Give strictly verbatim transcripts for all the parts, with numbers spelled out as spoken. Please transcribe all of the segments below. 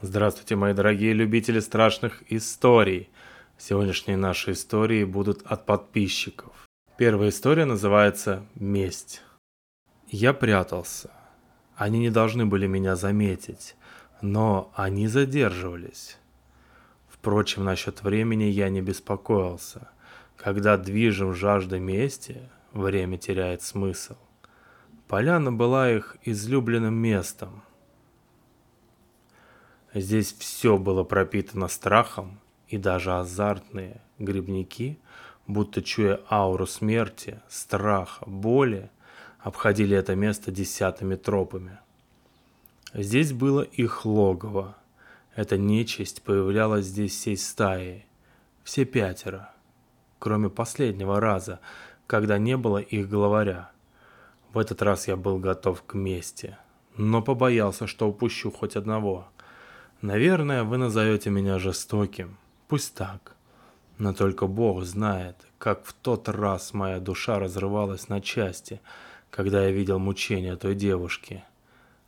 Здравствуйте, мои дорогие любители страшных историй. Сегодняшние наши истории будут от подписчиков. Первая история называется «Месть». Я прятался. Они не должны были меня заметить, но они задерживались. Впрочем, насчет времени я не беспокоился. Когда движим жаждой мести, время теряет смысл. Поляна была их излюбленным местом. Здесь все было пропитано страхом, и даже азартные грибники, будто чуя ауру смерти, страха, боли, обходили это место десятыми тропами. Здесь было их логово. Эта нечисть появлялась здесь всей стаей, все пятеро, кроме последнего раза, когда не было их главаря. В этот раз я был готов к мести, но побоялся, что упущу хоть одного. Наверное, вы назовете меня жестоким. Пусть так. Но только Бог знает, как в тот раз моя душа разрывалась на части, когда я видел мучения той девушки.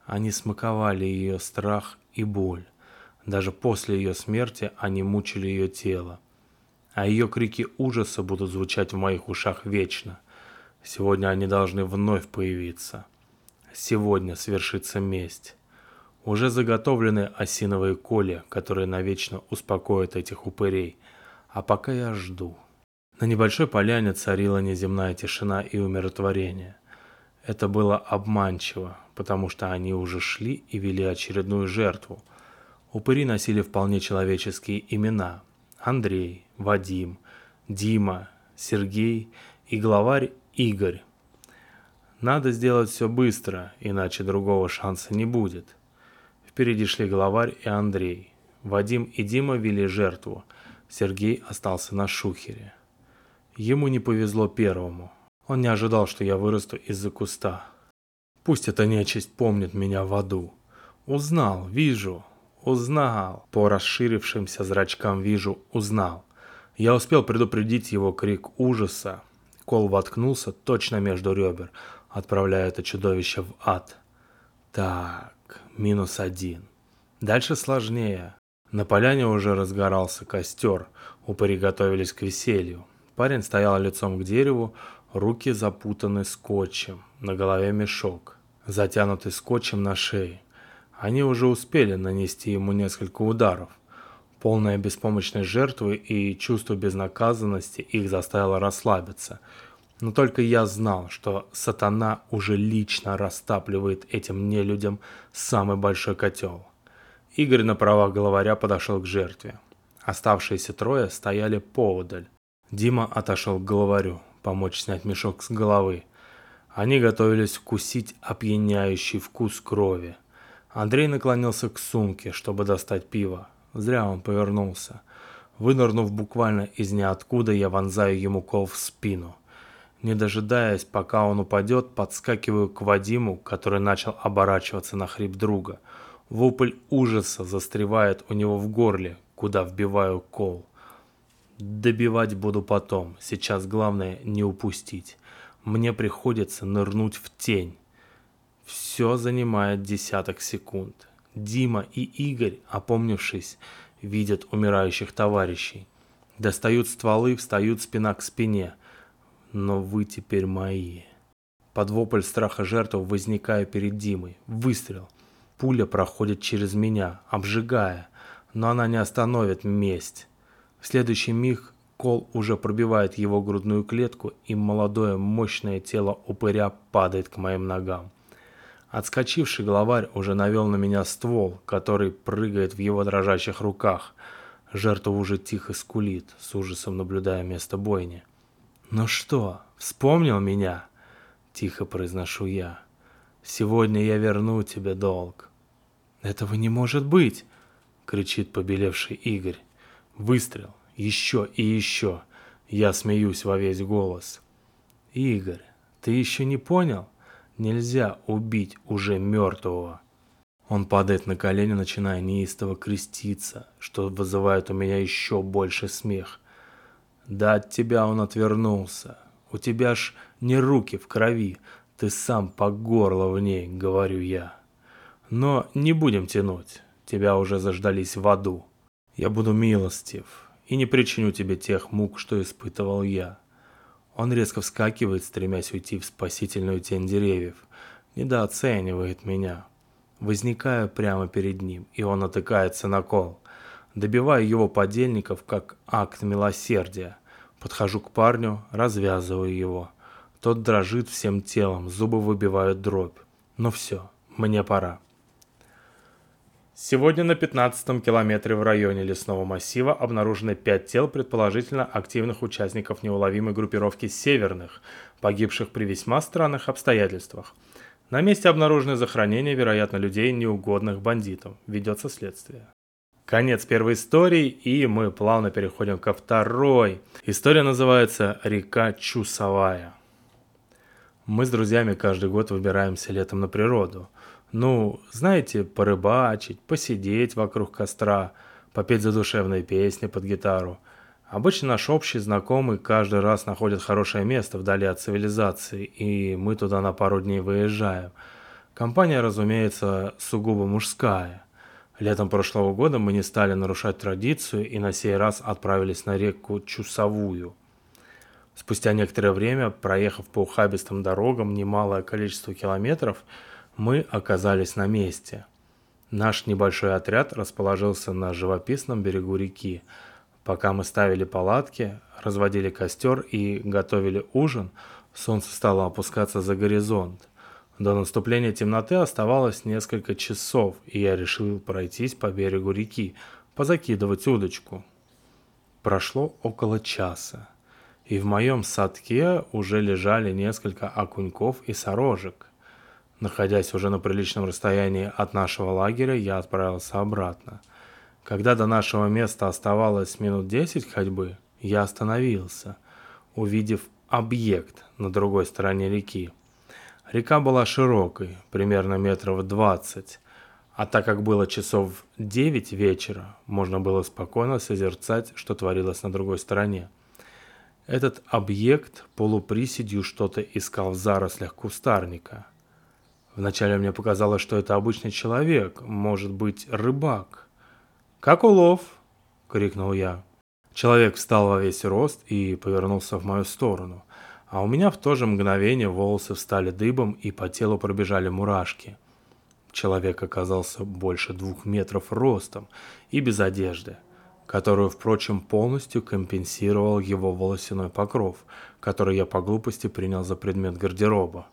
Они смаковали ее страх и боль. Даже после ее смерти они мучили ее тело. А ее крики ужаса будут звучать в моих ушах вечно. Сегодня они должны вновь появиться. Сегодня свершится месть. Уже заготовлены осиновые колья, которые навечно успокоят этих упырей. А пока я жду. На небольшой поляне царила неземная тишина и умиротворение. Это было обманчиво, потому что они уже шли и вели очередную жертву. Упыри носили вполне человеческие имена. Андрей, Вадим, Дима, Сергей и главарь Игорь. Надо сделать все быстро, иначе другого шанса не будет. Впереди шли главарь и Андрей. Вадим и Дима вели жертву. Сергей остался на шухере. Ему не повезло первому. Он не ожидал, что я вырасту из-за куста. Пусть эта нечисть помнит меня в аду. Узнал, вижу, узнал. По расширившимся зрачкам вижу, узнал. Я успел предупредить его крик ужаса. Кол воткнулся точно между ребер, отправляя это чудовище в ад. Так. Минус один. Дальше сложнее. На поляне уже разгорался костер. Упыри готовились к веселью. Парень стоял лицом к дереву, руки запутаны скотчем. На голове мешок, затянутый скотчем на шее. Они уже успели нанести ему несколько ударов. Полная беспомощность жертвы и чувство безнаказанности их заставило расслабиться. Но только я знал, что сатана уже лично растапливает этим нелюдям самый большой котел. Игорь на правах главаря подошел к жертве. Оставшиеся трое стояли поодаль. Дима отошел к главарю, помочь снять мешок с головы. Они готовились вкусить опьяняющий вкус крови. Андрей наклонился к сумке, чтобы достать пиво. Зря он повернулся. Вынырнув буквально из ниоткуда, я вонзаю ему кол в спину. Не дожидаясь, пока он упадет, подскакиваю к Вадиму, который начал оборачиваться на хрип друга. Вопль ужаса застревает у него в горле, куда вбиваю кол. Добивать буду потом, сейчас главное не упустить. Мне приходится нырнуть в тень. Все занимает десяток секунд. Дима и Игорь, опомнившись, видят умирающих товарищей. Достают стволы, встают спина к спине. Но вы теперь мои. Под вопль страха жертв возникаю перед Димой. Выстрел. Пуля проходит через меня, обжигая, но она не остановит месть. В следующий миг кол уже пробивает его грудную клетку, и молодое мощное тело упыря падает к моим ногам. Отскочивший главарь уже навел на меня ствол, который прыгает в его дрожащих руках. Жертва уже тихо скулит, с ужасом наблюдая место бойни. «Ну что, вспомнил меня?» – тихо произношу я. «Сегодня я верну тебе долг». «Этого не может быть!» – кричит побелевший Игорь. Выстрел. Еще и еще. Я смеюсь во весь голос. «Игорь, ты еще не понял? Нельзя убить уже мертвого». Он падает на колени, начиная неистово креститься, что вызывает у меня еще больше смех. Да от тебя он отвернулся. У тебя ж не руки в крови, ты сам по горло в ней, говорю я. Но не будем тянуть. тебя уже заждались в аду. Я буду милостив и не причиню тебе тех мук, что испытывал я». Он резко вскакивает, стремясь уйти в спасительную тень деревьев, недооценивает меня. Возникаю прямо перед ним, и он натыкается на кол. Добиваю его подельников как акт милосердия. Подхожу к парню, развязываю его. Тот дрожит всем телом, зубы выбивают дробь. Но все, мне пора. Сегодня на пятнадцатом километре в районе лесного массива обнаружено пять тел предположительно активных участников неуловимой группировки северных, погибших при весьма странных обстоятельствах. На месте обнаружено захоронение, вероятно, людей неугодных бандитам. Ведется следствие. Конец первой истории, и мы плавно переходим ко второй. История называется «Река Чусовая». Мы с друзьями каждый год выбираемся летом на природу. Ну, знаете, порыбачить, посидеть вокруг костра, попеть задушевные песни под гитару. Обычно наш общий знакомый каждый раз находит хорошее место вдали от цивилизации, и мы туда на пару дней выезжаем. Компания, разумеется, сугубо мужская. Летом прошлого года мы не стали нарушать традицию и на сей раз отправились на реку Чусовую. Спустя некоторое время, проехав по ухабистым дорогам немалое количество километров, мы оказались на месте. Наш небольшой отряд расположился на живописном берегу реки. Пока мы ставили палатки, разводили костер и готовили ужин, солнце стало опускаться за горизонт. До наступления темноты оставалось несколько часов, и я решил пройтись по берегу реки, позакидывать удочку. Прошло около часа, и в моем садке уже лежали несколько окуньков и сорожек. Находясь уже на приличном расстоянии от нашего лагеря, я отправился обратно. Когда до нашего места оставалось минут десять ходьбы, я остановился, увидев объект на другой стороне реки. Река была широкой, примерно метров двадцать, а так как было часов девять вечера, можно было спокойно созерцать, что творилось на другой стороне. Этот объект полуприседью что-то искал в зарослях кустарника. Вначале мне показалось, что это обычный человек, может быть, рыбак. «Как улов?» — крикнул я. Человек встал во весь рост и повернулся в мою сторону, а у меня в то же мгновение волосы встали дыбом и по телу пробежали мурашки. Человек оказался больше двух метров ростом и без одежды, которую, впрочем, полностью компенсировал его волосяной покров, который я по глупости принял за предмет гардероба.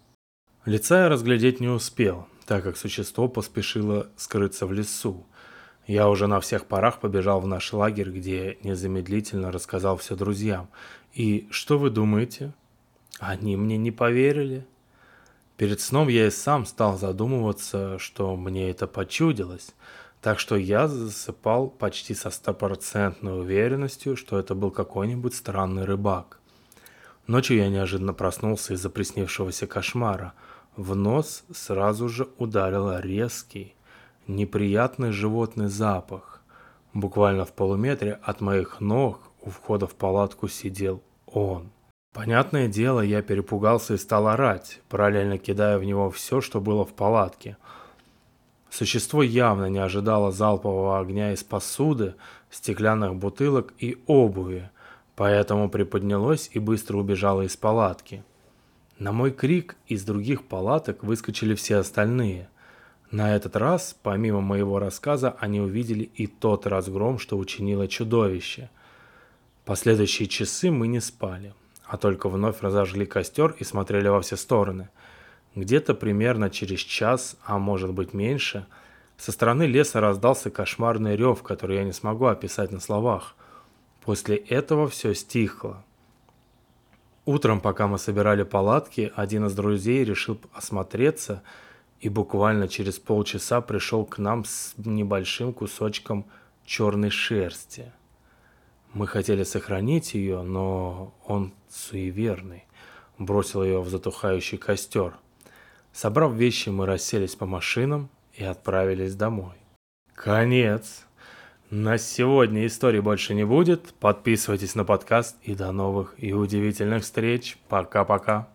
Лица я разглядеть не успел, так как существо поспешило скрыться в лесу. Я уже на всех парах побежал в наш лагерь, где незамедлительно рассказал все друзьям. И что вы думаете? Они мне не поверили. Перед сном я и сам стал задумываться, что мне это почудилось. Так что я засыпал почти со стопроцентной уверенностью, что это был какой-нибудь странный рыбак. Ночью я неожиданно проснулся из-за приснившегося кошмара. В нос сразу же ударило резкий, неприятный животный запах. Буквально в полуметре от моих ног у входа в палатку сидел он. Понятное дело, я перепугался и стал орать, параллельно кидая в него все, что было в палатке. Существо явно не ожидало залпового огня из посуды, стеклянных бутылок и обуви, поэтому приподнялось и быстро убежало из палатки. На мой крик из других палаток выскочили все остальные. На этот раз, помимо моего рассказа, они увидели и тот разгром, что учинило чудовище. Последующие часы мы не спали, а только вновь разожгли костер и смотрели во все стороны. Где-то примерно через час, а может быть меньше, со стороны леса раздался кошмарный рев, который я не смогу описать на словах. После этого все стихло. Утром, пока мы собирали палатки, один из друзей решил осмотреться и буквально через полчаса пришел к нам с небольшим кусочком черной шерсти. Мы хотели сохранить ее, но он суеверный, бросил ее в затухающий костер. Собрав вещи, мы расселись по машинам и отправились домой. Конец. На сегодня истории больше не будет. Подписывайтесь на подкаст и до новых и удивительных встреч. Пока-пока.